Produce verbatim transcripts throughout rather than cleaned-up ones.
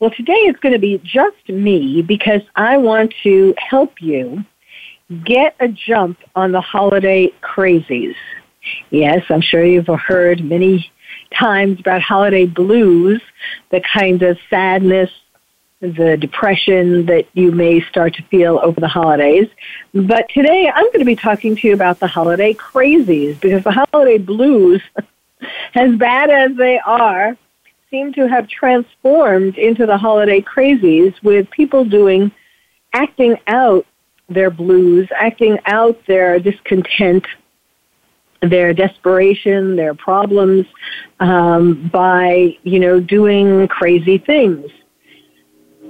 Well, today it's going to be just me because I want to help you get a jump on the holiday crazies. Yes, I'm sure you've heard many times about holiday blues, the kind of sadness, the depression that you may start to feel over the holidays. But today I'm going to be talking to you about the holiday crazies, because the holiday blues, as bad as they are, seem to have transformed into the holiday crazies, with people doing, acting out their blues, acting out their discontent, their desperation, their problems, um, by, you know, doing crazy things.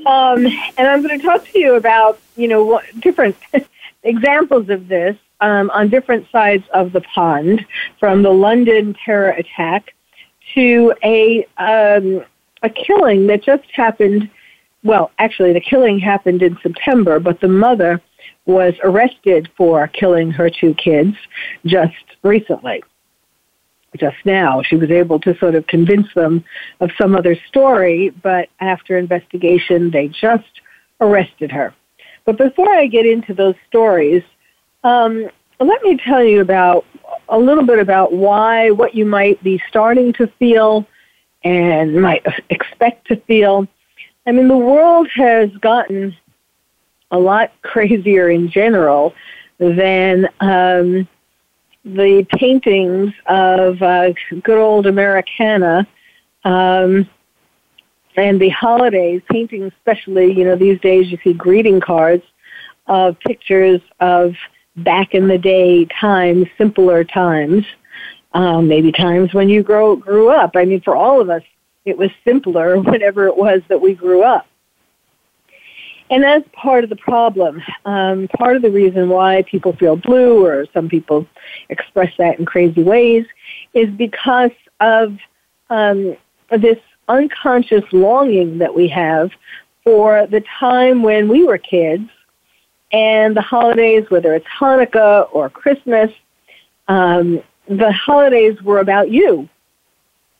Um, and I'm going to talk to you about, you know, what, different examples of this um, on different sides of the pond, from the London terror attack to a um, a killing that just happened. Well, actually, the killing happened in September, but the mother was arrested for killing her two kids just recently. Just now, she was able to sort of convince them of some other story, but after investigation, they just arrested her. But before I get into those stories, um, let me tell you about a little bit about why, what you might be starting to feel and might expect to feel. I mean, the world has gotten a lot crazier in general than um the paintings of uh, good old Americana, um, and the holidays, paintings especially. You know, these days you see greeting cards of pictures of back in the day times, simpler times, um, maybe times when you grow, grew up. I mean, for all of us, it was simpler, whatever it was that we grew up. And that's part of the problem, um, part of the reason why people feel blue, or some people express that in crazy ways, is because of um, this unconscious longing that we have for the time when we were kids, and the holidays, whether it's Hanukkah or Christmas, um, the holidays were about you.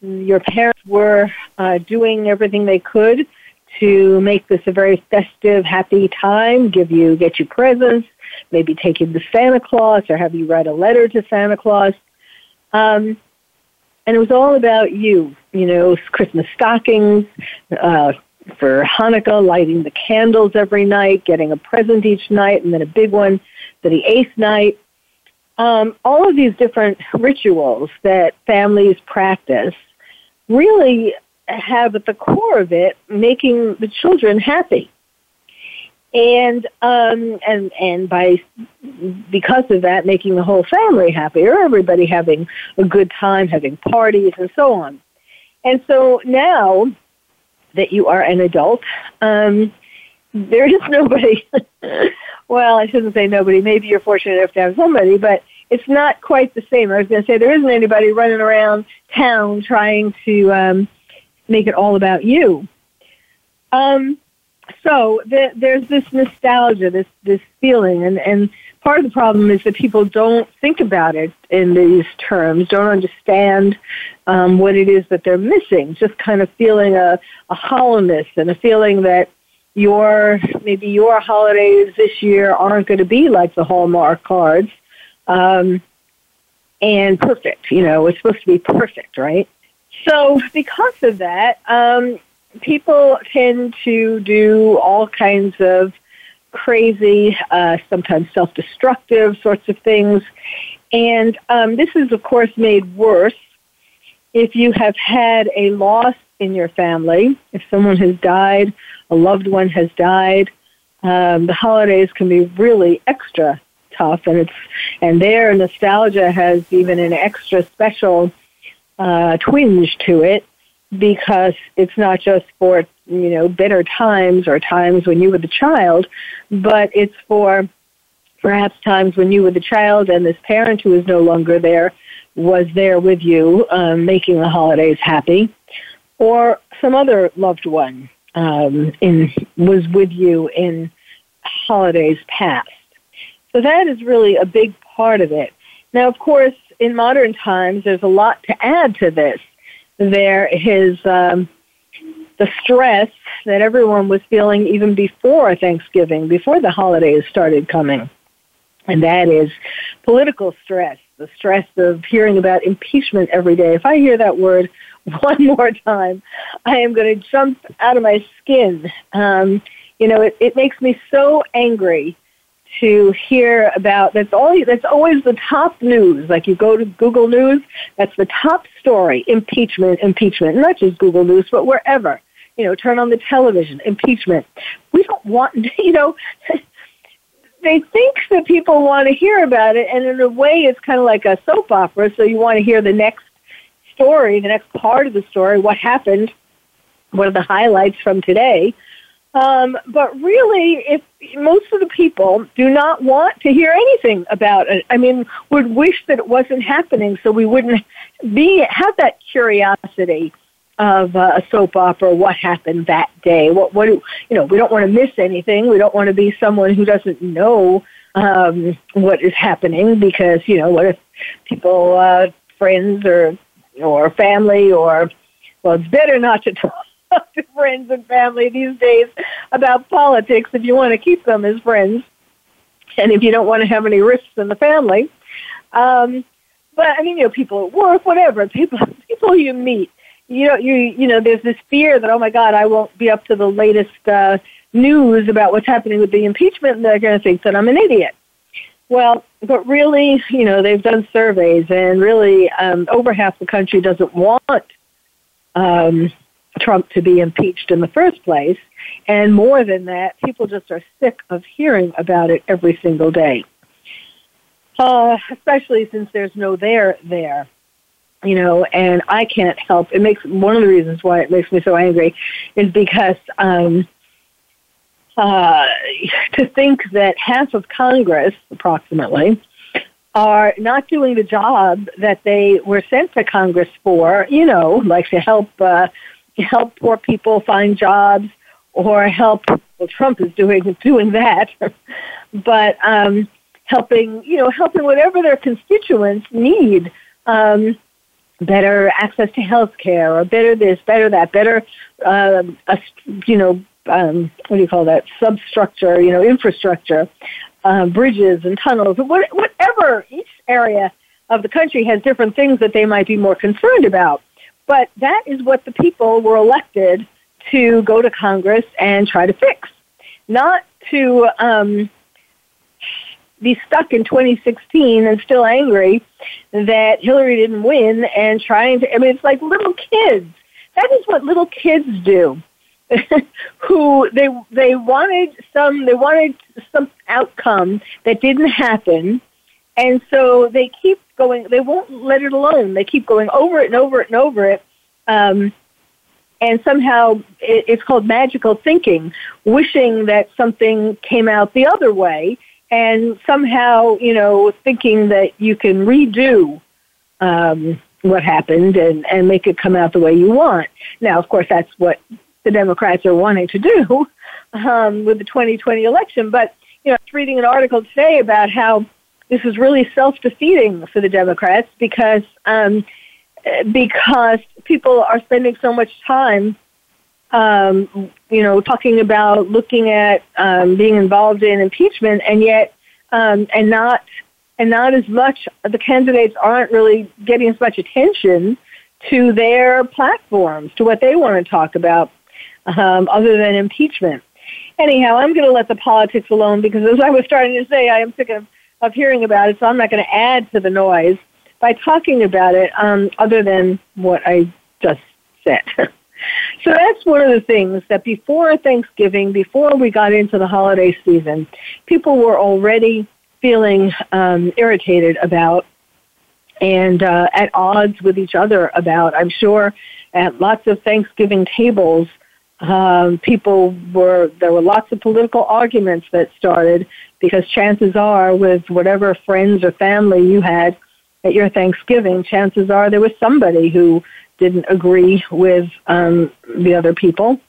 Your parents were uh, doing everything they could to make this a very festive, happy time, give you, get you presents, maybe take you to Santa Claus, or have you write a letter to Santa Claus. Um, and it was all about you, you know, Christmas stockings, uh, for Hanukkah, lighting the candles every night, getting a present each night, and then a big one for the eighth night. Um, all of these different rituals that families practice really have at the core of it making the children happy, and um, and and by because of that, making the whole family happy, or everybody having a good time, having parties, and so on. And so now that you are an adult, um, there is nobody. Well, I shouldn't say nobody. Maybe you're fortunate enough to have somebody, but it's not quite the same. I was going to say there isn't anybody running around town trying to Um, make it all about you. Um, so th- there's this nostalgia, this this feeling, and, and part of the problem is that people don't think about it in these terms, don't understand um, what it is that they're missing, just kind of feeling a, a hollowness and a feeling that your maybe your holidays this year aren't going to be like the Hallmark cards um, and perfect. You know, it's supposed to be perfect, right? So because of that, um, people tend to do all kinds of crazy, uh, sometimes self-destructive sorts of things. And um, this is, of course, made worse if you have had a loss in your family. If someone has died, a loved one has died, um, the holidays can be really extra tough. And, it's, and their nostalgia has even an extra special Uh, twinge to it, because it's not just for, you know, bitter times or times when you were the child, but it's for perhaps times when you were the child and this parent who is no longer there was there with you, um, making the holidays happy, or some other loved one um, in was with you in holidays past. So that is really a big part of it. Now, of course, in modern times, there's a lot to add to this. There is um, the stress that everyone was feeling even before Thanksgiving, before the holidays started coming, and that is political stress, the stress of hearing about impeachment every day. If I hear that word one more time, I am going to jump out of my skin. Um, you know, it, it makes me so angry to hear about, that's all. That's always the top news. Like you go to Google News, that's the top story, impeachment, impeachment. Not just Google News, but wherever. You know, turn on the television, impeachment. We don't want, you know, they think that people want to hear about it, and in a way it's kind of like a soap opera, so you want to hear the next story, the next part of the story, what happened, what are the highlights from today. Um, but really, if most of the people do not want to hear anything about it. I mean, would wish that it wasn't happening, so we wouldn't be have that curiosity of uh, a soap opera. What happened that day? What? What? Do, you know, we don't want to miss anything. We don't want to be someone who doesn't know um, what is happening, because you know, what if people, uh, friends, or or family, or well, it's better not to talk to friends and family these days about politics if you want to keep them as friends and if you don't want to have any risks in the family. Um, but, I mean, you know, people at work, whatever, people people you meet, you know, you, you know, there's this fear that, oh, my God, I won't be up to the latest uh, news about what's happening with the impeachment, and they're going to think that I'm an idiot. Well, but really, you know, they've done surveys, and really um, over half the country doesn't want um Trump to be impeached in the first place, and more than that, people just are sick of hearing about it every single day, uh, especially since there's no there there, you know, and I can't help. It makes, one of the reasons why it makes me so angry is because um, uh, to think that half of Congress, approximately, are not doing the job that they were sent to Congress for, you know, like to help uh help poor people find jobs, or help, well, Trump is doing doing that, but um, helping, you know, helping whatever their constituents need, um, better access to health care, or better this, better that, better, uh, a, you know, um, what do you call that, substructure, you know, infrastructure, uh, bridges and tunnels, what, whatever. Each area of the country has different things that they might be more concerned about. But that is what the people were elected to go to Congress and try to fix, not to um, be stuck in twenty sixteen and still angry that Hillary didn't win and trying to, I mean, it's like little kids. That is what little kids do, who they they wanted some, they wanted some outcome that didn't happen, and so they keep going, they won't let it alone. They keep going over it and over it and over it. Um, and somehow it, it's called magical thinking, wishing that something came out the other way, and somehow, you know, thinking that you can redo um, what happened and, and make it come out the way you want. Now, of course, that's what the Democrats are wanting to do um, with the twenty twenty election. But, you know, I was reading an article today about how this is really self-defeating for the Democrats, because um, because people are spending so much time, um, you know, talking about, looking at, um, being involved in impeachment, and yet, um, and not and not as much. The candidates aren't really getting as much attention to their platforms, to what they want to talk about, um, other than impeachment. Anyhow, I'm going to let the politics alone, because as I was starting to say, I am sick of. of hearing about it, so I'm not going to add to the noise by talking about it, um, other than what I just said. So that's one of the things, that before Thanksgiving, before we got into the holiday season, people were already feeling um, irritated about and uh, at odds with each other about. I'm sure at lots of Thanksgiving tables, um, people were, there were lots of political arguments that started, because chances are with whatever friends or family you had at your Thanksgiving, chances are there was somebody who didn't agree with um, the other people.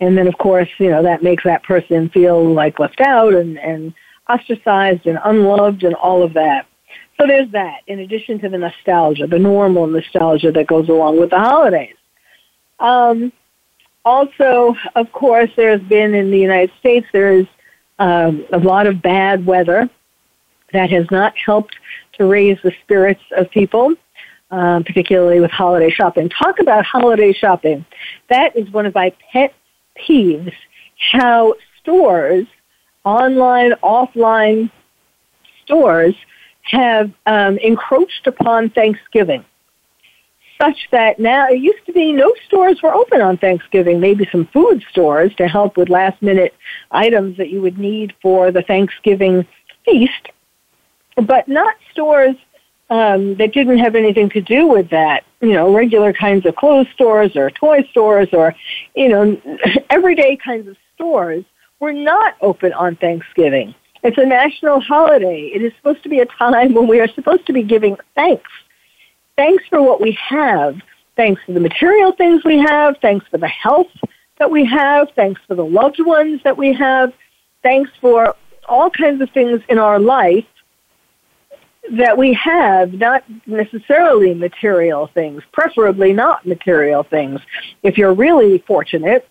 And then, of course, you know, that makes that person feel like left out and, and ostracized and unloved and all of that. So there's that, in addition to the nostalgia, the normal nostalgia that goes along with the holidays. Um, also, of course, there's been in the United States, there is um, a lot of bad weather that has not helped to raise the spirits of people, um, particularly with holiday shopping. Talk about holiday shopping. That is one of my pet peeves, how stores, online, offline stores, have um, encroached upon Thanksgiving, such that now, it used to be no stores were open on Thanksgiving, maybe some food stores to help with last-minute items that you would need for the Thanksgiving feast, but not stores um, that didn't have anything to do with that, you know, regular kinds of clothes stores or toy stores or, you know, everyday kinds of stores were not open on Thanksgiving. It's a national holiday. It is supposed to be a time when we are supposed to be giving thanks. Thanks for what we have. Thanks for the material things we have. Thanks for the health that we have. Thanks for the loved ones that we have. Thanks for all kinds of things in our life that we have, not necessarily material things, preferably not material things. If you're really fortunate,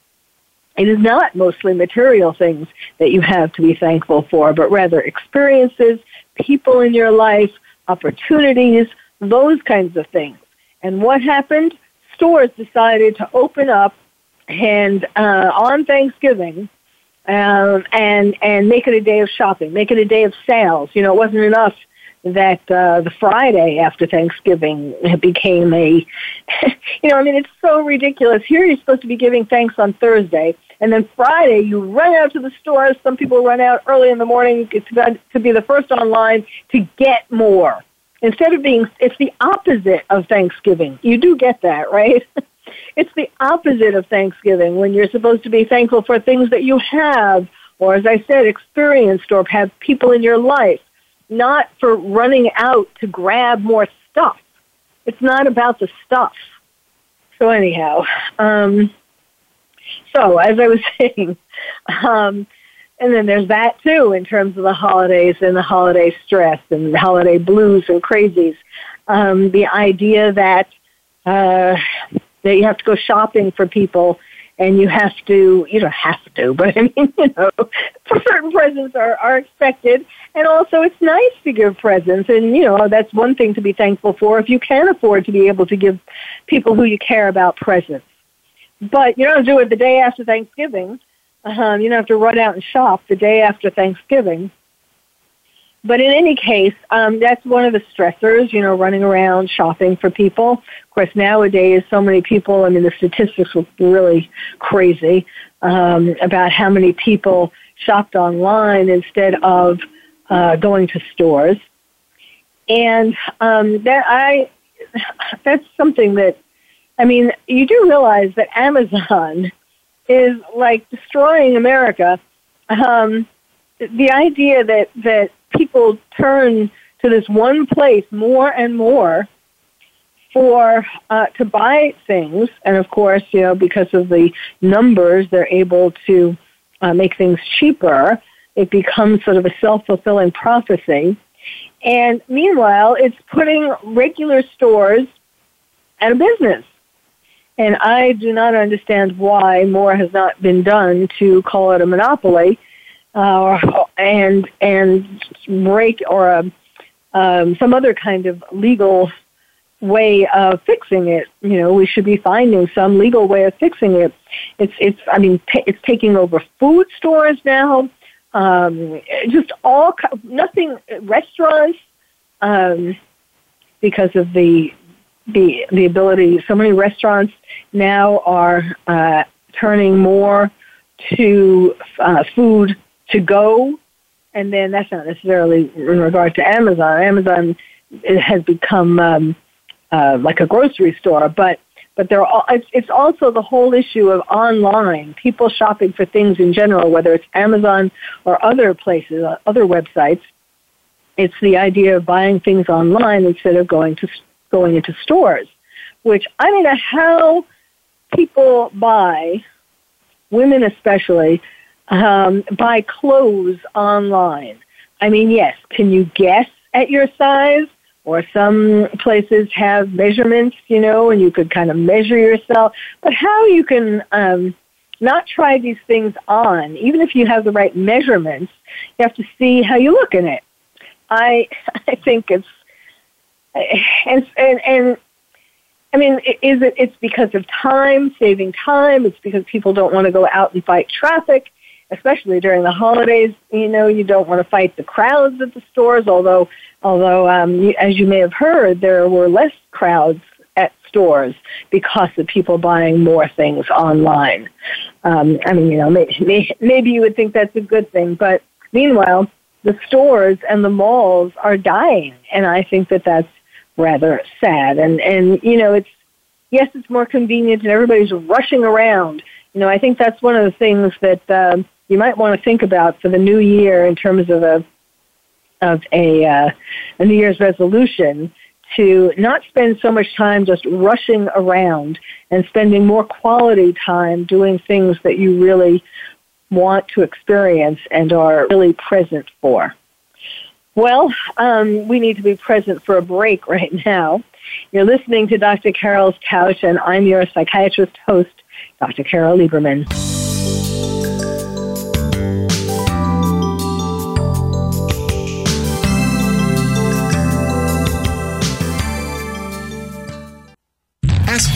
it is not mostly material things that you have to be thankful for, but rather experiences, people in your life, opportunities, those kinds of things. And what happened? Stores decided to open up and uh, on Thanksgiving um, and and make it a day of shopping, make it a day of sales. You know, it wasn't enough that uh, the Friday after Thanksgiving became a, you know, I mean, it's so ridiculous. Here you're supposed to be giving thanks on Thursday, and then Friday you run out to the stores. Some people run out early in the morning to be the first online to get more. Instead of being, it's the opposite of Thanksgiving. You do get that, right? It's the opposite of Thanksgiving, when you're supposed to be thankful for things that you have, or as I said, experienced, or have people in your life, not for running out to grab more stuff. It's not about the stuff. So anyhow, um, so as I was saying, um, and then there's that too in terms of the holidays and the holiday stress and the holiday blues and crazies. Um, the idea that uh, that you have to go shopping for people, and you have to, you don't have to, but I mean, you know, certain presents are, are expected. And also it's nice to give presents. And, you know, that's one thing to be thankful for if you can afford to be able to give people who you care about presents. But you don't do it the day after Thanksgiving. Um, you don't have to run out and shop the day after Thanksgiving. But in any case, um, that's one of the stressors, you know, running around shopping for people. Of course, nowadays, so many people, I mean, the statistics were really crazy um, about how many people shopped online instead of uh, going to stores. And um, that I that's something that, I mean, you do realize that Amazon is, like, destroying America. Um, the idea that, that people turn to this one place more and more for uh, to buy things, and of course, you know, because of the numbers, they're able to uh, make things cheaper. It becomes sort of a self-fulfilling prophecy, and meanwhile, it's putting regular stores out of business. And I do not understand why more has not been done to call it a monopoly. Uh, and and break or a, um, some other kind of legal way of fixing it. You know, we should be finding some legal way of fixing it. It's it's I mean t- it's taking over food stores now. Um, just all nothing restaurants um, because of the the the ability. So many restaurants now are uh, turning more to uh, food to go, and then that's not necessarily in regard to Amazon. Amazon it has become um, uh, like a grocery store, but but there are, it's, it's also the whole issue of online people shopping for things in general, whether it's Amazon or other places, other websites. It's the idea of buying things online instead of going to going into stores, which I don't know how people buy, women especially, um, buy clothes online. I mean, yes, can you guess at your size? Or some places have measurements, you know, and you could kind of measure yourself. But how you can um, not try these things on, even if you have the right measurements, you have to see how you look in it. I I think it's, and, and, and I mean, is it, it's because of time, saving time. It's because people don't want to go out and fight traffic, especially during the holidays. You know, you don't want to fight the crowds at the stores, although, although um, as you may have heard, there were less crowds at stores because of people buying more things online. Um, I mean, you know, maybe, maybe you would think that's a good thing, but meanwhile, the stores and the malls are dying, and I think that that's rather sad. And, and you know, it's yes, it's more convenient, and everybody's rushing around. You know, I think that's one of the things that um, you might want to think about for the new year in terms of a of a, uh, a New Year's resolution, to not spend so much time just rushing around and spending more quality time doing things that you really want to experience and are really present for. Well, um, we need to be present for a break right now. You're listening to Doctor Carol's Couch, and I'm your psychiatrist host, Doctor Carol Lieberman. Ask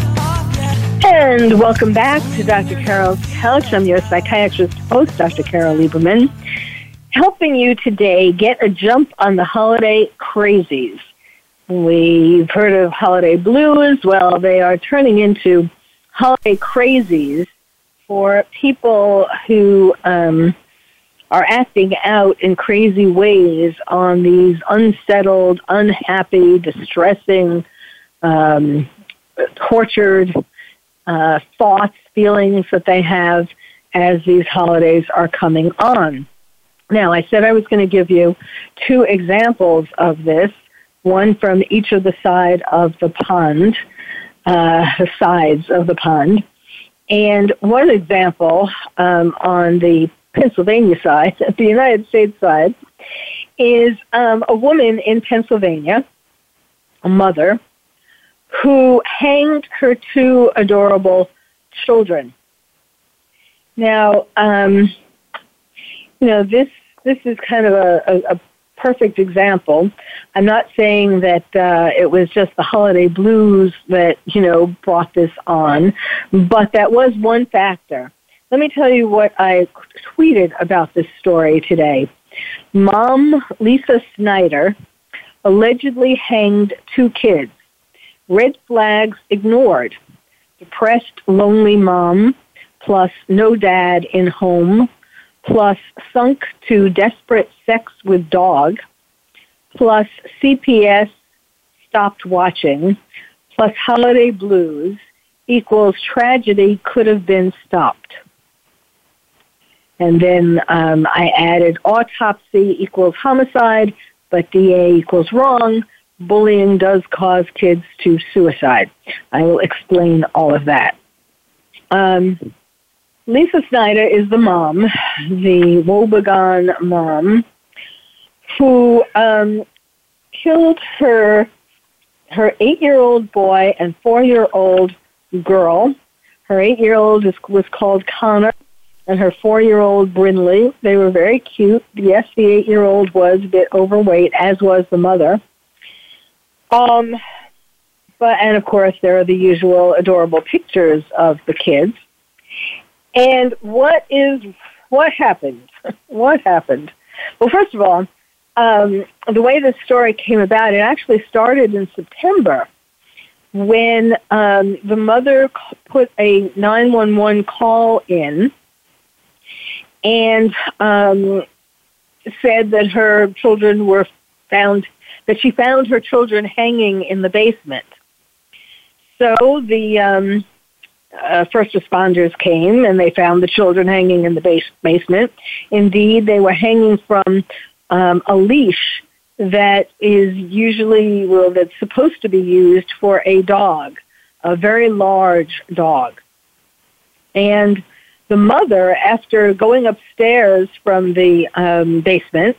And welcome back to Doctor Carol's Couch. I'm your psychiatrist host, Doctor Carol Lieberman, helping you today get a jump on the holiday crazies. We've heard of holiday blues. Well, they are turning into holiday crazies for people who um, are acting out in crazy ways on these unsettled, unhappy, distressing, um, tortured Uh, thoughts, feelings that they have as these holidays are coming on. Now, I said I was going to give you two examples of this, one from each of the side of the pond, uh, sides of the pond. And one example um, on the Pennsylvania side, the United States side, is um, a woman in Pennsylvania, a mother, who hanged her two adorable children. Now, um, you know, this this is kind of a, a, a perfect example. I'm not saying that uh, it was just the holiday blues that, you know, brought this on, but that was one factor. Let me tell you what I tweeted about this story today. Mom Lisa Snyder allegedly hanged two kids. Red flags ignored. Depressed, lonely mom, plus no dad in home, plus sunk to desperate sex with dog, plus C P S stopped watching, plus holiday blues equals tragedy could have been stopped. And then um, I added autopsy equals homicide, but D A equals wrong. Bullying does cause kids to suicide. I will explain all of that. Um, Lisa Snyder is the mom, the woebegone mom, who um, killed her her eight-year-old boy and four-year-old girl. Her eight-year-old was called Connor, and her four-year-old Brindley. They were very cute. Yes, the eight-year-old was a bit overweight, as was the mother. Um, but and of course there are the usual adorable pictures of the kids. And what is what happened? What happened? Well, first of all, um, the way this story came about, it actually started in September when um, the mother put a nine one one call in. And um, said that her children were found, that she found her children hanging in the basement. So the um, uh, first responders came and they found the children hanging in the base- basement. Indeed, they were hanging from um, a leash that is usually, well, that's supposed to be used for a dog, a very large dog. And the mother, after going upstairs from the um, basement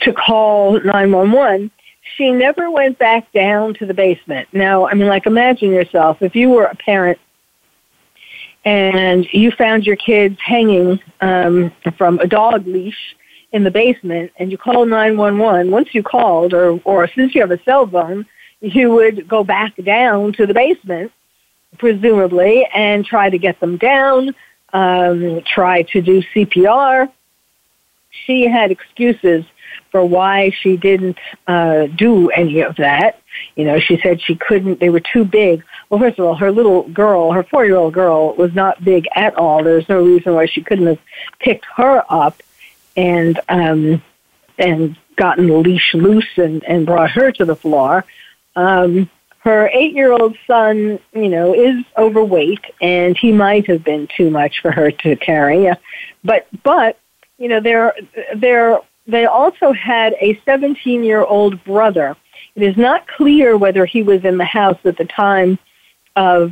to call nine one one, she never went back down to the basement. Now, I mean, like, imagine yourself, if you were a parent and you found your kids hanging um, from a dog leash in the basement and you called nine one one, once you called, or, or since you have a cell phone, you would go back down to the basement, presumably, and try to get them down, um, try to do C P R. She had excuses for why she didn't uh, do any of that. You know, she said she couldn't, they were too big. Well, first of all, her little girl, her four-year-old girl, was not big at all. There's no reason why she couldn't have picked her up and um, and gotten the leash loose and, and brought her to the floor. Um Her eight-year-old son, you know, is overweight, and he might have been too much for her to carry. But, but you know, they're, they're, they also had a seventeen-year-old brother. It is not clear whether he was in the house at the time of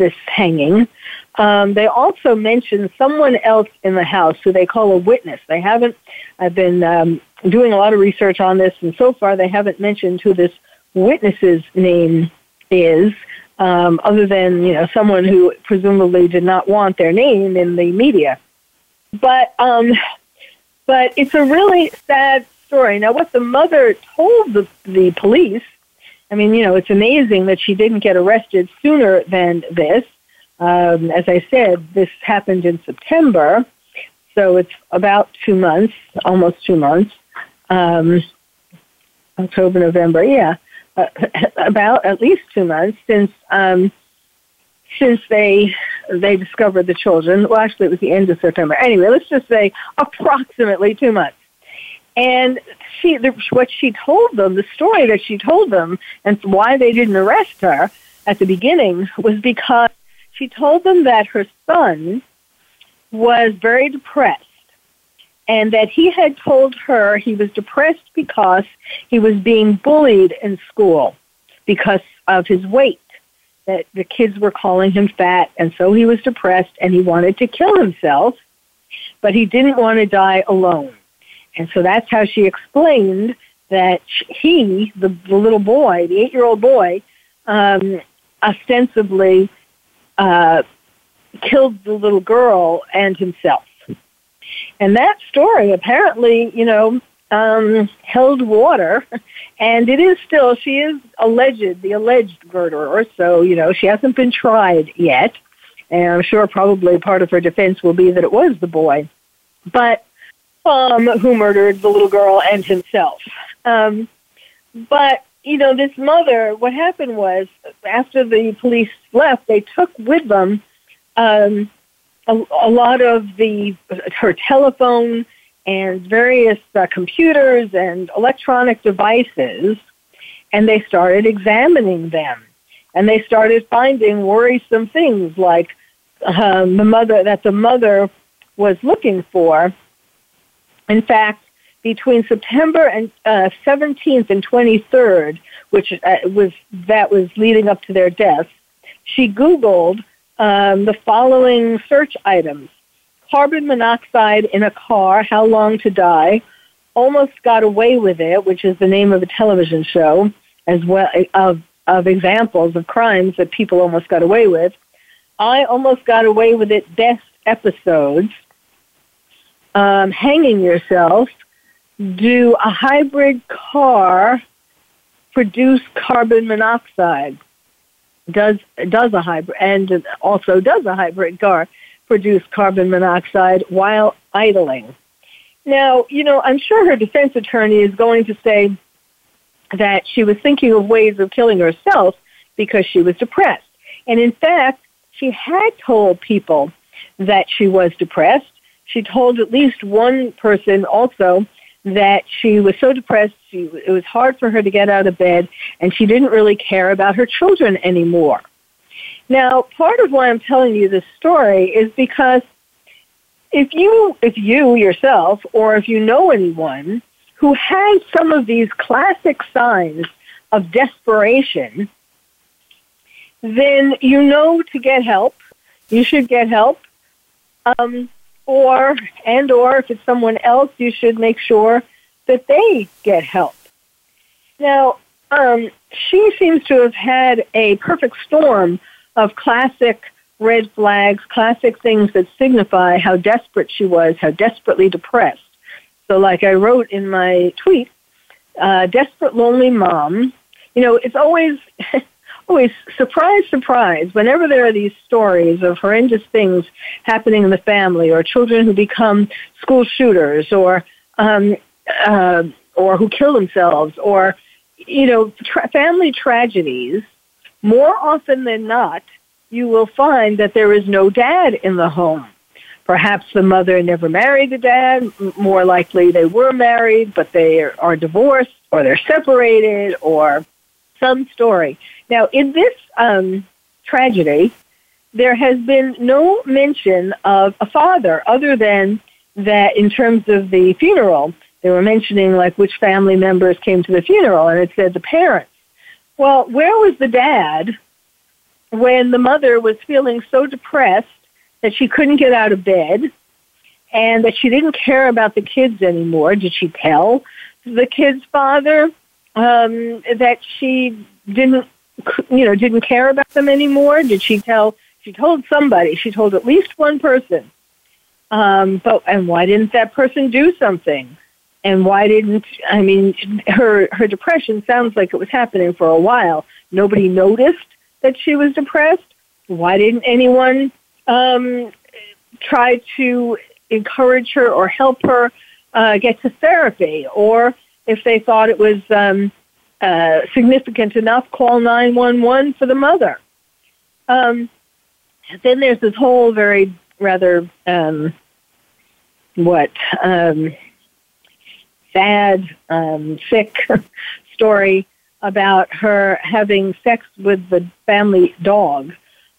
this hanging. Um, they also mentioned someone else in the house who they call a witness. They haven't, I've been um, doing a lot of research on this, and so far they haven't mentioned who this witness's name is, um, other than, you know, someone who presumably did not want their name in the media. But um, but it's a really sad story. Now, what the mother told the, the police, I mean, you know, it's amazing that she didn't get arrested sooner than this. Um, as I said, this happened in September, so it's about two months, almost two months, um, October, November, yeah. Uh, about at least two months since um, since they they discovered the children. Well, actually, it was the end of September. Anyway, let's just say approximately two months. And she, the, what she told them, the story that she told them, and why they didn't arrest her at the beginning was because she told them that her son was very depressed. And that he had told her he was depressed because he was being bullied in school because of his weight, that the kids were calling him fat, and so he was depressed and he wanted to kill himself, but he didn't want to die alone. And so that's how she explained that he, the, the little boy, the eight-year-old boy, um, ostensibly uh, killed the little girl and himself. And that story apparently, you know, um, held water, and it is still, she is alleged, the alleged murderer, so, you know, she hasn't been tried yet, and I'm sure probably part of her defense will be that it was the boy, but um, who murdered the little girl and himself. Um, but, you know, this mother, what happened was, after the police left, they took with them um, a, a lot of the her telephone and various uh, computers and electronic devices, and they started examining them. And they started finding worrisome things like um, the mother that the mother was looking for. In fact, between September and uh, seventeenth and twenty-third, which uh, was that was leading up to their death, she Googled um, the following search items: carbon monoxide in a car, how long to die, almost got away with it, which is the name of a television show, as well of of examples of crimes that people almost got away with. I almost got away with it. Best episodes. Um, hanging yourself. Do a hybrid car produce carbon monoxide? Does does a hybrid and also does a hybrid car produce carbon monoxide while idling? Now, you know, I'm sure her defense attorney is going to say that she was thinking of ways of killing herself because she was depressed. And in fact, she had told people that she was depressed. She told at least one person also that she was so depressed, she, it was hard for her to get out of bed, and she didn't really care about her children anymore. Now, part of why I'm telling you this story is because if you, if you yourself, or if you know anyone who has some of these classic signs of desperation, then you know to get help. You should get help. Um, or, and or if it's someone else, you should make sure that they get help. Now, um, she seems to have had a perfect storm of classic red flags, classic things that signify how desperate she was, how desperately depressed. So like I wrote in my tweet, uh, desperate, lonely mom. You know, it's always, always surprise, surprise. Whenever there are these stories of horrendous things happening in the family, or children who become school shooters, or um, uh, or who kill themselves, or, you know, tra- family tragedies, more often than not, you will find that there is no dad in the home. Perhaps the mother never married the dad. More likely they were married, but they are divorced, or they're separated, or some story. Now, in this um, tragedy, there has been no mention of a father other than that in terms of the funeral. They were mentioning, like, which family members came to the funeral, and it said the parents. Well, where was the dad when the mother was feeling so depressed that she couldn't get out of bed, and that she didn't care about the kids anymore? Did she tell the kid's father um, that she didn't, you know, didn't care about them anymore? Did she tell? She told somebody. She told at least one person. Um, but and why didn't that person do something? And why didn't? I mean, her her depression sounds like it was happening for a while. Nobody noticed that she was depressed. Why didn't anyone Um, try to encourage her or help her uh, get to therapy? Or if they thought it was um, uh, significant enough, call nine one one for the mother. Um, then there's this whole very rather, um, what, um, sad, um, sick story about her having sex with the family dog.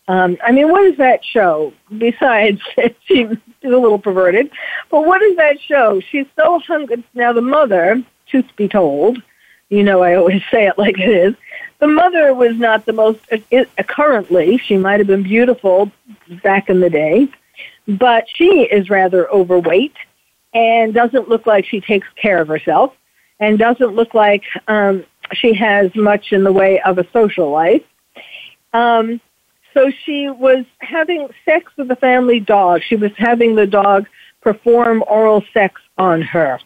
Um, I mean, what does that show? Besides, she's a little perverted. But what does that show? She's so hungry. Now, the mother, truth be told, you know, I always say it like it is, the mother was not the most, uh, currently, she might have been beautiful back in the day, but she is rather overweight. and doesn't look like she takes care of herself, and doesn't look like um, she has much in the way of a social life. Um, so she was having sex with the family dog. She was having the dog perform oral sex on her.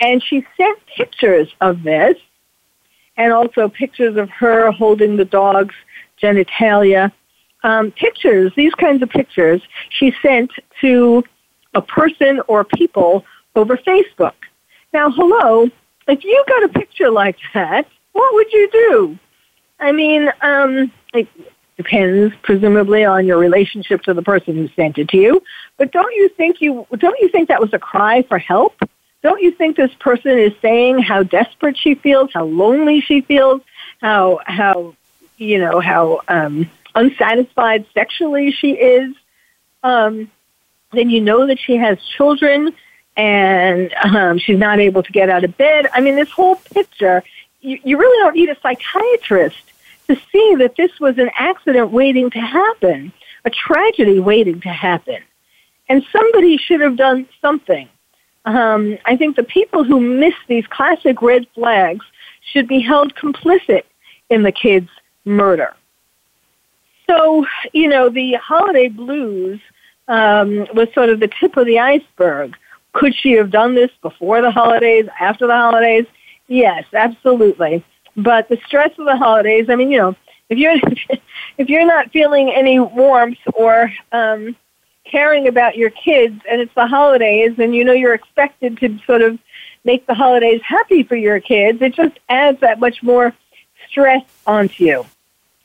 And she sent pictures of this, and also pictures of her holding the dog's genitalia. Um, pictures, these kinds of pictures, she sent to a person or people over Facebook. Now, hello, if you got a picture like that, what would you do? I mean, um, it depends presumably on your relationship to the person who sent it to you. But don't you think you don't you think that was a cry for help? Don't you think this person is saying how desperate she feels, how lonely she feels, how how you know how um, unsatisfied sexually she is? Um, then you know that she has children and um, she's not able to get out of bed. I mean, this whole picture, you, you really don't need a psychiatrist to see that this was an accident waiting to happen, a tragedy waiting to happen. And somebody should have done something. Um, I think the people who miss these classic red flags should be held complicit in the kid's murder. So, you know, the holiday blues um, was sort of the tip of the iceberg. Could she have done this before the holidays, after the holidays? Yes, absolutely. But the stress of the holidays, I mean, you know, if you're, if you're not feeling any warmth or... Um, caring about your kids, and it's the holidays, and you know you're expected to sort of make the holidays happy for your kids, it just adds that much more stress onto you.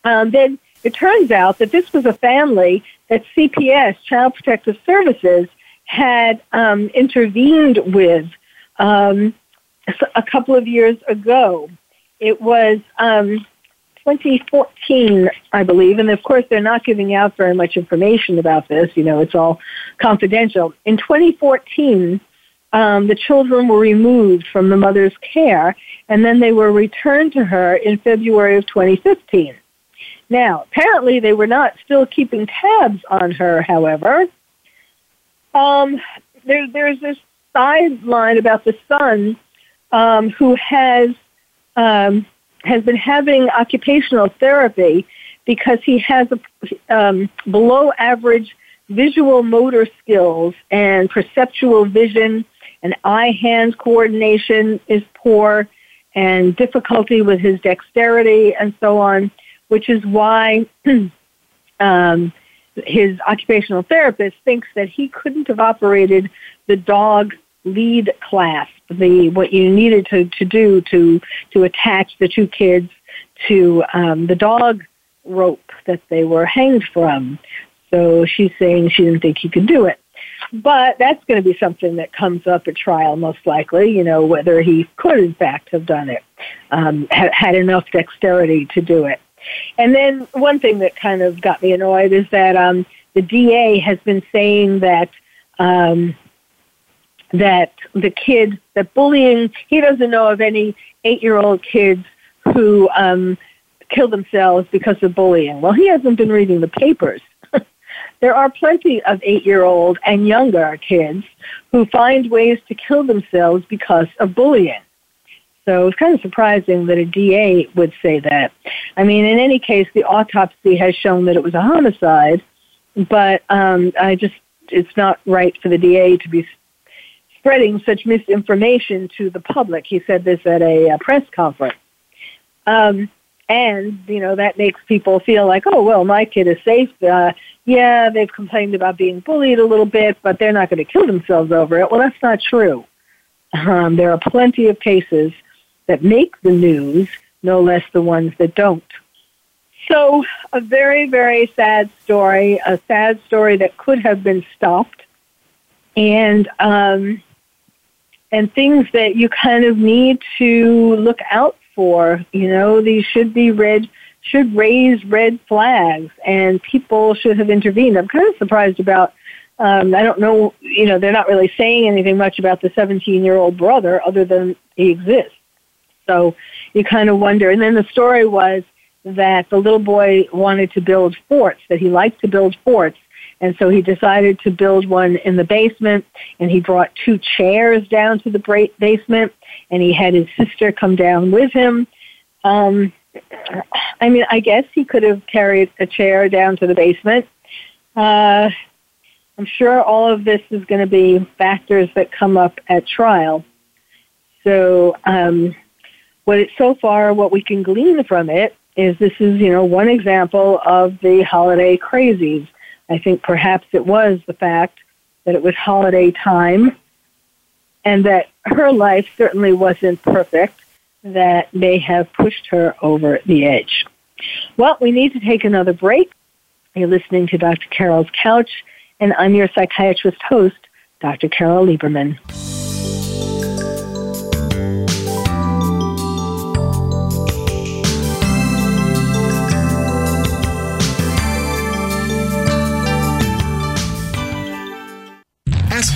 Um, then it turns out that this was a family that C P S, Child Protective Services, had um, intervened with um, a couple of years ago. It was um, twenty fourteen, I believe, and of course they're not giving out very much information about this, you know, it's all confidential. In twenty fourteen, um, the children were removed from the mother's care, and then they were returned to her in February of twenty fifteen. Now, apparently they were not still keeping tabs on her, however. Um, there, there's this sideline about the son um, who has... Um, has been having occupational therapy because he has a, um, below average visual motor skills, and perceptual vision and eye-hand coordination is poor, and difficulty with his dexterity and so on, which is why um, his occupational therapist thinks that he couldn't have operated the dog lead class, the what you needed to, to do to to attach the two kids to um, the dog rope that they were hanged from. So she's saying she didn't think he could do it. But that's going to be something that comes up at trial most likely, you know, whether he could in fact have done it, um, ha- had enough dexterity to do it. And then one thing that kind of got me annoyed is that um, the D A has been saying that um, that the kid, that bullying, he doesn't know of any eight-year-old kids who um, kill themselves because of bullying. Well, he hasn't been reading the papers. There are plenty of eight-year-old and younger kids who find ways to kill themselves because of bullying. So it's kind of surprising that a D A would say that. I mean, in any case, the autopsy has shown that it was a homicide, but um, I just, it's not right for the D A to be spreading such misinformation to the public. He said this at a uh, press conference. Um, and, you know, that makes people feel like, oh, well, my kid is safe. Uh, yeah, they've complained about being bullied a little bit, but they're not going to kill themselves over it. Well, that's not true. Um, there are plenty of cases that make the news, no less the ones that don't. So a very, very sad story, a sad story that could have been stopped. And um, and things that you kind of need to look out for, you know, these should be red, should raise red flags, and people should have intervened. I'm kind of surprised about, um, I don't know, you know, they're not really saying anything much about the seventeen-year-old brother other than he exists. So you kind of wonder. And then the story was that the little boy wanted to build forts, that he liked to build forts, And so he decided to build one in the basement, and he brought two chairs down to the basement, and he had his sister come down with him. Um, I mean, I guess he could have carried a chair down to the basement. Uh, I'm sure all of this is going to be factors that come up at trial. So um, what it, so far, what we can glean from it is this is, you know, one example of the holiday crazies. I think perhaps it was the fact that it was holiday time and that her life certainly wasn't perfect that may have pushed her over the edge. Well, we need to take another break. You're listening to Doctor Carol's Couch, and I'm your psychiatrist host, Doctor Carol Lieberman. Ask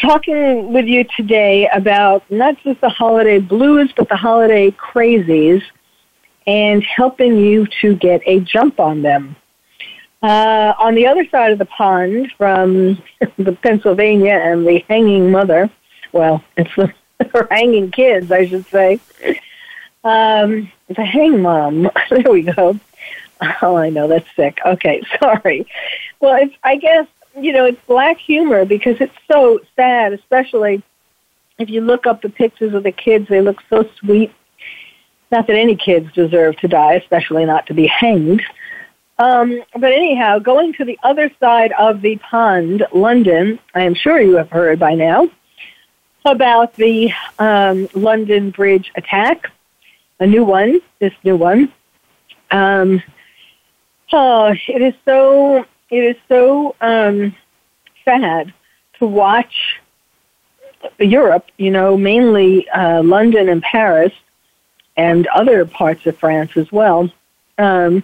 Talking with you today about not just the holiday blues, but the holiday crazies, and helping you to get a jump on them. Uh, on the other side of the pond from the Pennsylvania and the hanging mother, well, it's the hanging kids, I should say, um, the hang mom. There we go. Oh, I know, that's sick. Okay, sorry. Well, it's, I guess, you know, it's black humor because it's so sad, especially if you look up the pictures of the kids. They look so sweet. Not that any kids deserve to die, especially not to be hanged. Um, but anyhow, going to the other side of the pond, London, I am sure you have heard by now about the um, London Bridge attack, a new one, this new one. Um, oh, it is so... It is so um, sad to watch Europe, you know, mainly uh, London and Paris and other parts of France as well, um,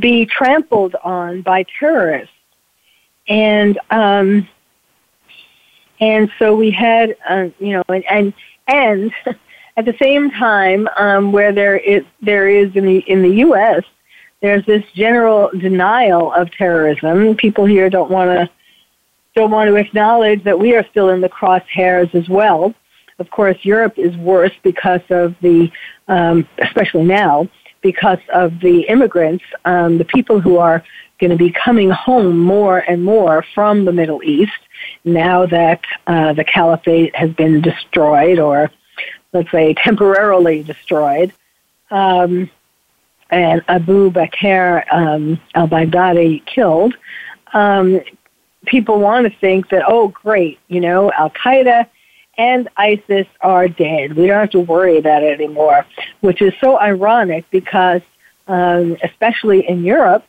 be trampled on by terrorists. And um, and so we had, uh, you know, and and, and at the same time um, where there is, there is in the in the U S, there's this general denial of terrorism. People here don't want to don't want to acknowledge that we are still in the crosshairs as well. Of course, Europe is worse because of the, um, especially now, because of the immigrants, um, the people who are going to be coming home more and more from the Middle East now that uh, the caliphate has been destroyed, or let's say temporarily destroyed. Um, and Abu Bakr um, al-Baghdadi killed, um, people want to think that, oh, great, you know, Al-Qaeda and ISIS are dead. We don't have to worry about it anymore, which is so ironic because, um, especially in Europe,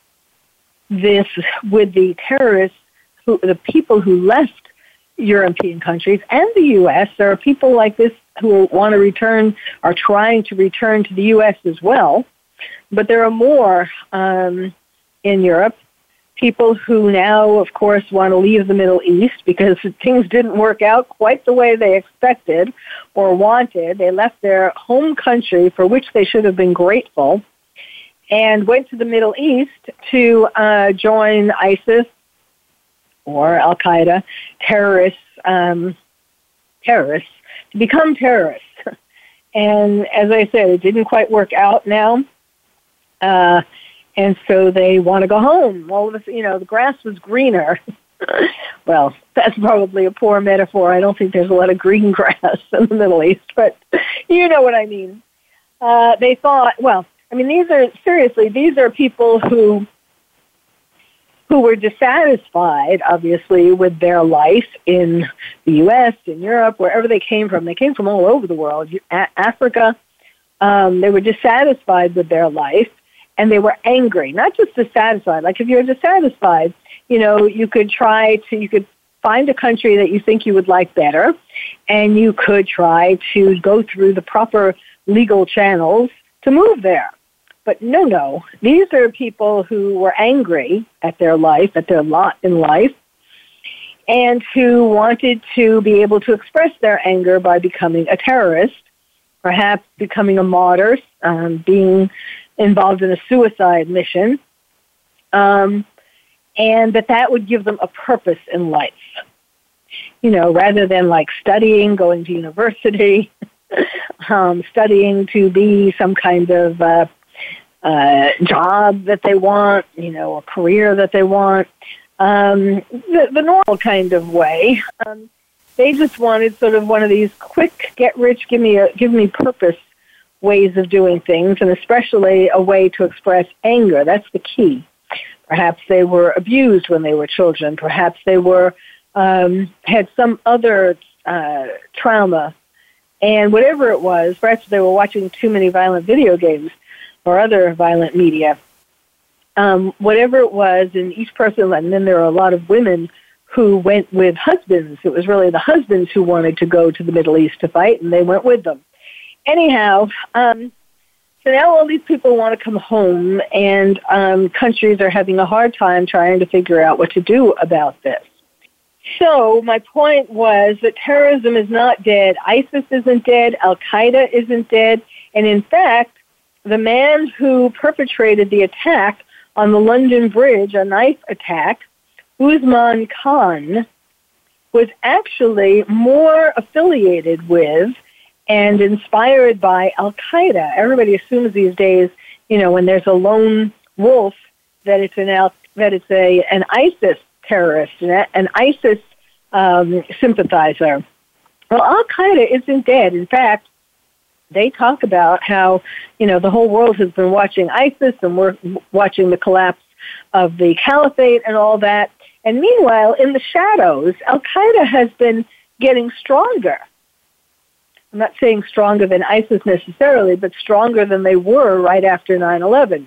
this with the terrorists, who the people who left European countries and the U S, there are people like this who want to return, are trying to return to the U S as well. But there are more um, in Europe, people who now, of course, want to leave the Middle East because things didn't work out quite the way they expected or wanted. They left their home country, for which they should have been grateful, and went to the Middle East to uh, join ISIS or Al-Qaeda, terrorists, um, terrorists, to become terrorists. And as I said, it didn't quite work out now. Uh, and so they want to go home. All of us, you know, the grass was greener. Well, that's probably a poor metaphor. I don't think there's a lot of green grass in the Middle East, but you know what I mean. Uh, they thought, well, I mean, these are, seriously, these are people who who were dissatisfied, obviously, with their life in the U S, in Europe, wherever they came from. They came from all over the world, Africa. Um, they were dissatisfied with their life, and they were angry, not just dissatisfied. Like, if you're dissatisfied, you know, you could try to, you could find a country that you think you would like better, and you could try to go through the proper legal channels to move there. But no, no, these are people who were angry at their life, at their lot in life, and who wanted to be able to express their anger by becoming a terrorist, perhaps becoming a martyr, um, being involved in a suicide mission, um, and that that would give them a purpose in life. You know, rather than like studying, going to university, um, studying to be some kind of uh, Uh, job that they want, you know, a career that they want, um, the, the normal kind of way. Um, they just wanted sort of one of these quick, get rich, give me a, give me purpose ways of doing things, and especially a way to express anger. That's the key. Perhaps they were abused when they were children. Perhaps they were um, had some other uh, trauma, and whatever it was, perhaps they were watching too many violent video games or other violent media, um, whatever it was, in each person, and then there are a lot of women who went with husbands. It was really the husbands who wanted to go to the Middle East to fight, and they went with them. Anyhow, um, so now all these people want to come home, and um, countries are having a hard time trying to figure out what to do about this. So my point was that terrorism is not dead. ISIS isn't dead. Al-Qaeda isn't dead. And in fact, the man who perpetrated the attack on the London Bridge, a knife attack, Usman Khan, was actually more affiliated with and inspired by Al-Qaeda. Everybody assumes these days, you know, when there's a lone wolf, that it's an Al- that it's a an ISIS terrorist, an ISIS um, sympathizer. Well, Al-Qaeda isn't dead. In fact, they talk about how, you know, the whole world has been watching ISIS, and we're watching the collapse of the caliphate and all that. And meanwhile, in the shadows, Al-Qaeda has been getting stronger. I'm not saying stronger than ISIS necessarily, but stronger than they were right after nine eleven.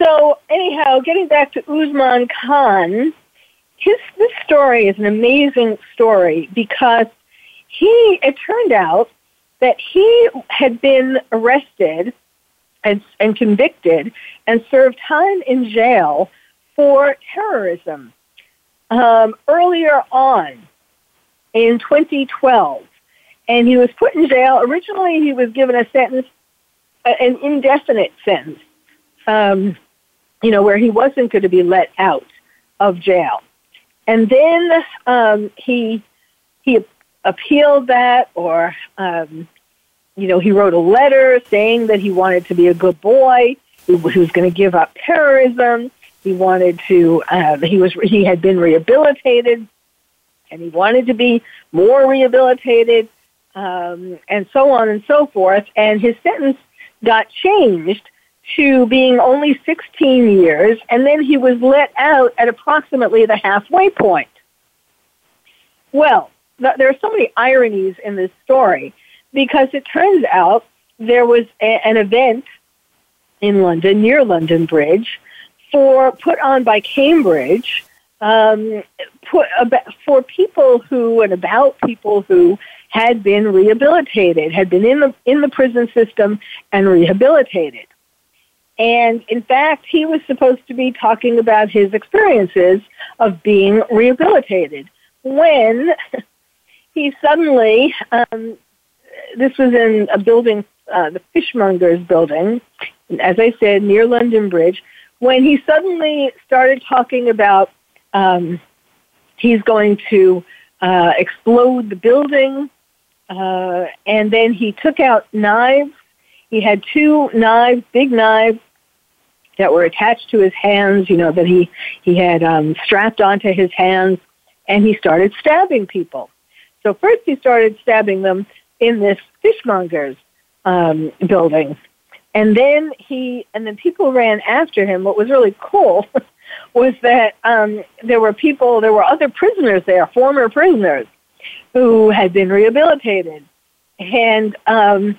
So anyhow, getting back to Usman Khan, his this story is an amazing story because he, it turned out, that he had been arrested and, and convicted and served time in jail for terrorism um, earlier on in twenty twelve. And he was put in jail. Originally, he was given a sentence, an indefinite sentence, um, you know, where he wasn't going to be let out of jail. And then um, he he. appealed that, or, um, you know, he wrote a letter saying that he wanted to be a good boy, he, he was going to give up terrorism, he wanted to, uh, he was, he had been rehabilitated, and he wanted to be more rehabilitated, um, and so on and so forth, and his sentence got changed to being only sixteen years, and then he was let out at approximately the halfway point. Well, th- there are so many ironies in this story, because it turns out there was a- an event in London, near London Bridge, for put on by Cambridge, um, put about, for people who and about people who had been rehabilitated, had been in the in the prison system and rehabilitated. And in fact, he was supposed to be talking about his experiences of being rehabilitated when he suddenly, um, this was in a building, uh, the Fishmonger's building, as I said, near London Bridge, when he suddenly started talking about um, he's going to uh, explode the building, uh, and then he took out knives. He had two knives, big knives, that were attached to his hands, you know, that he, he had um, strapped onto his hands, and he started stabbing people. So first he started stabbing them in this Fishmonger's um, building. And then he, and then people ran after him. What was really cool was that um, there were people, there were other prisoners there, former prisoners, who had been rehabilitated. And um,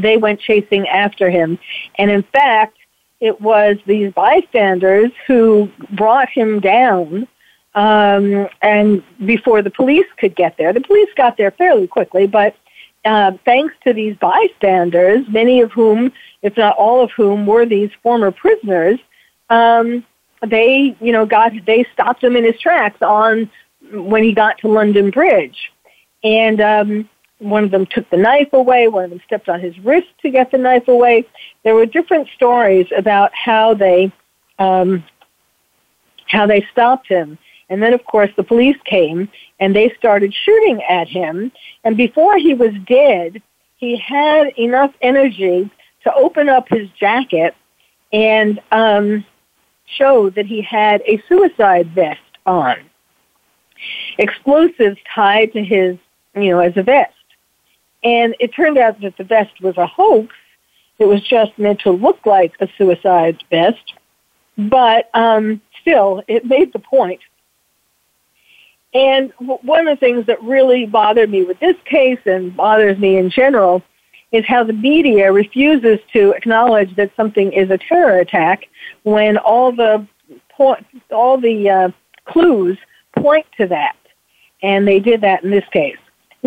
they went chasing after him. And in fact, it was these bystanders who brought him down um, and before the police could get there. The police got there fairly quickly, but Uh, thanks to these bystanders, many of whom, if not all of whom, were these former prisoners, um, they, you know, got they stopped him in his tracks on when he got to London Bridge, and um, one of them took the knife away. One of them stepped on his wrist to get the knife away. There were different stories about how they um, how they stopped him. And then, of course, the police came, and they started shooting at him. And before he was dead, he had enough energy to open up his jacket and um, show that he had a suicide vest on, explosives tied to his, you know, as a vest. And it turned out that the vest was a hoax. It was just meant to look like a suicide vest. But um, still, it made the point. And one of the things that really bothered me with this case and bothers me in general is how the media refuses to acknowledge that something is a terror attack when all the point, all the uh, clues point to that. And they did that in this case.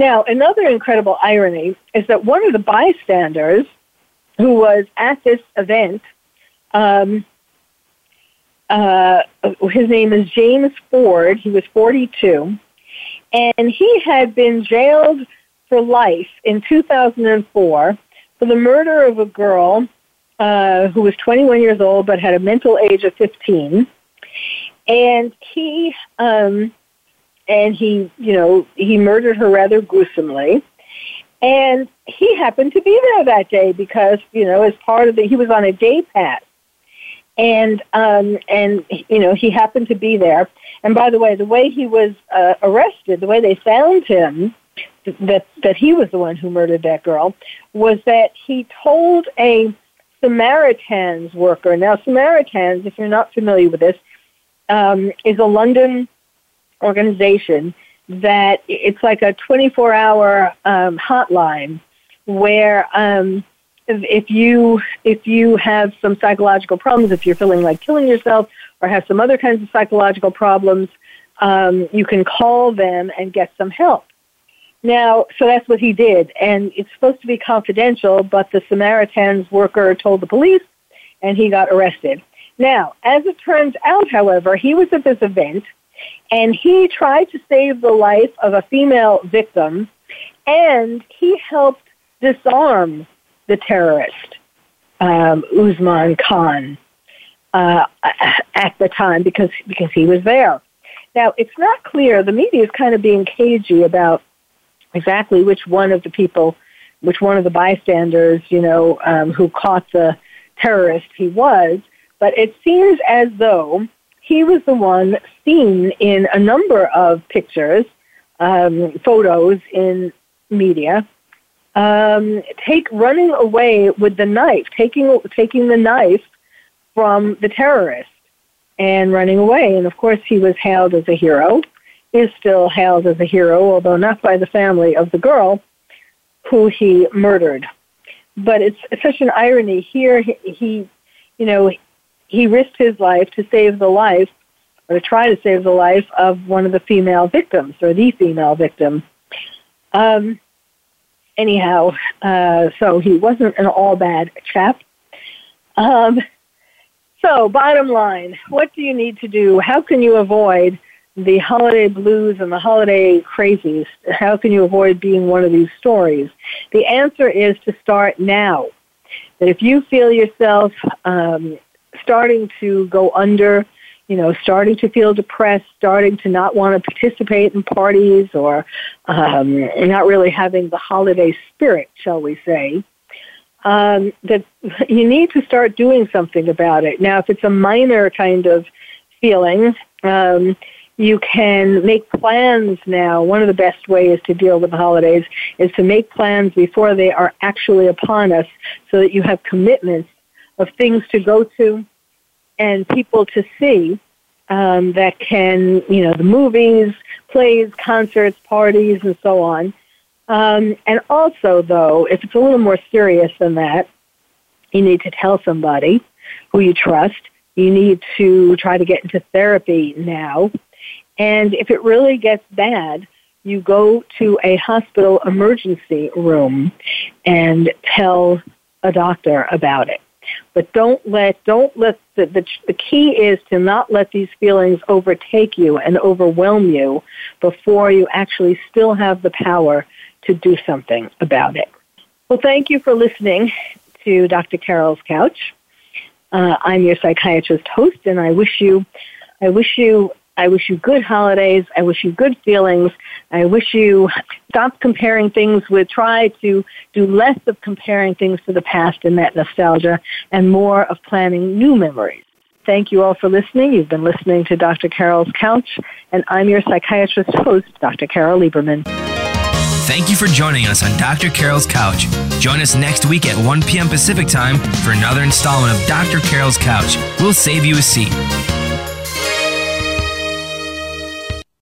Now, another incredible irony is that one of the bystanders who was at this event, um, Uh, his name is James Ford. He was forty-two, and he had been jailed for life in two thousand four for the murder of a girl uh, who was twenty-one years old but had a mental age of fifteen. And he, um, and he, you know, he murdered her rather gruesomely. And he happened to be there that day because, you know, as part of the, he was on a day pass. And, um, and you know, he happened to be there. And by the way, the way he was uh, arrested, the way they found him, that, that he was the one who murdered that girl, was that he told a Samaritans worker. Now, Samaritans, if you're not familiar with this, um, is a London organization that it's like a twenty-four hour um, hotline where um If you if you have some psychological problems, if you're feeling like killing yourself or have some other kinds of psychological problems, um, you can call them and get some help. Now, so that's what he did. And it's supposed to be confidential, but the Samaritans worker told the police, and he got arrested. Now, as it turns out, however, he was at this event, and he tried to save the life of a female victim, and he helped disarm the terrorist, um, Usman Khan, uh, at the time because because he was there. Now, it's not clear. The media is kind of being cagey about exactly which one of the people, which one of the bystanders, you know, um, who caught the terrorist he was. But it seems as though he was the one seen in a number of pictures, um, photos in media, um, take running away with the knife, taking taking the knife from the terrorist and running away. And of course, he was hailed as a hero, is still hailed as a hero, although not by the family of the girl who he murdered. But it's, it's such an irony here. He, he, you know, he risked his life to save the life, or to try to save the life of one of the female victims, or the female victim. Um, anyhow, uh, so he wasn't an all-bad chap. Um, so, bottom line, what do you need to do? How can you avoid the holiday blues and the holiday crazies? How can you avoid being one of these stories? The answer is to start now. That if you feel yourself um, starting to go under, you know, starting to feel depressed, starting to not want to participate in parties, or um, not really having the holiday spirit, shall we say, um, that you need to start doing something about it. Now, if it's a minor kind of feeling, um, you can make plans now. One of the best ways to deal with the holidays is to make plans before they are actually upon us, so that you have commitments of things to go to, and people to see um, that can, you know, the movies, plays, concerts, parties, and so on. Um, and also, though, if it's a little more serious than that, you need to tell somebody who you trust. You need to try to get into therapy now. And if it really gets bad, you go to a hospital emergency room and tell a doctor about it. But don't let, don't let, the, the the key is to not let these feelings overtake you and overwhelm you before you actually still have the power to do something about it. Well, thank you for listening to Doctor Carol's Couch. Uh, I'm your psychiatrist host, and I wish you, I wish you, I wish you good holidays. I wish you good feelings. I wish you stop comparing things with, try to do less of comparing things to the past and that nostalgia, and more of planning new memories. Thank you all for listening. You've been listening to Doctor Carol's Couch, and I'm your psychiatrist host, Doctor Carol Lieberman. Thank you for joining us on Doctor Carol's Couch. Join us next week at one p.m. Pacific Time for another installment of Doctor Carol's Couch. We'll save you a seat.